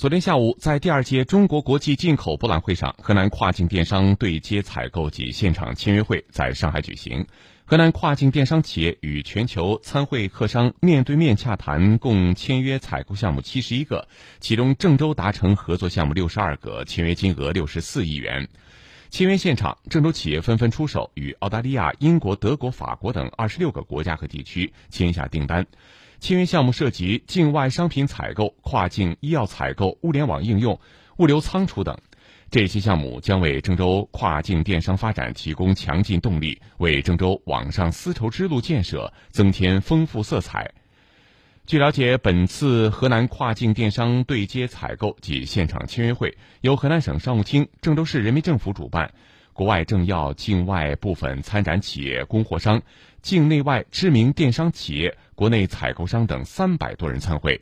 昨天下午，在第二届中国国际进口博览会上，河南跨境电商对接采购及现场签约会在上海举行。河南跨境电商企业与全球参会客商面对面洽谈，共签约采购项目71个，其中郑州达成合作项目62个，签约金额64亿元。签约现场，郑州企业纷纷出手，与澳大利亚、英国、德国、法国等26个国家和地区签下订单。签约项目涉及境外商品采购、跨境医药采购、物联网应用、物流仓储等。这些项目将为郑州跨境电商发展提供强劲动力，为郑州网上丝绸之路建设增添丰富色彩。据了解，本次河南跨境电商对接采购及现场签约会由河南省商务厅、郑州市人民政府主办，国外政要、境外部分参展企业、供货商、境内外知名电商企业、国内采购商等300多人参会。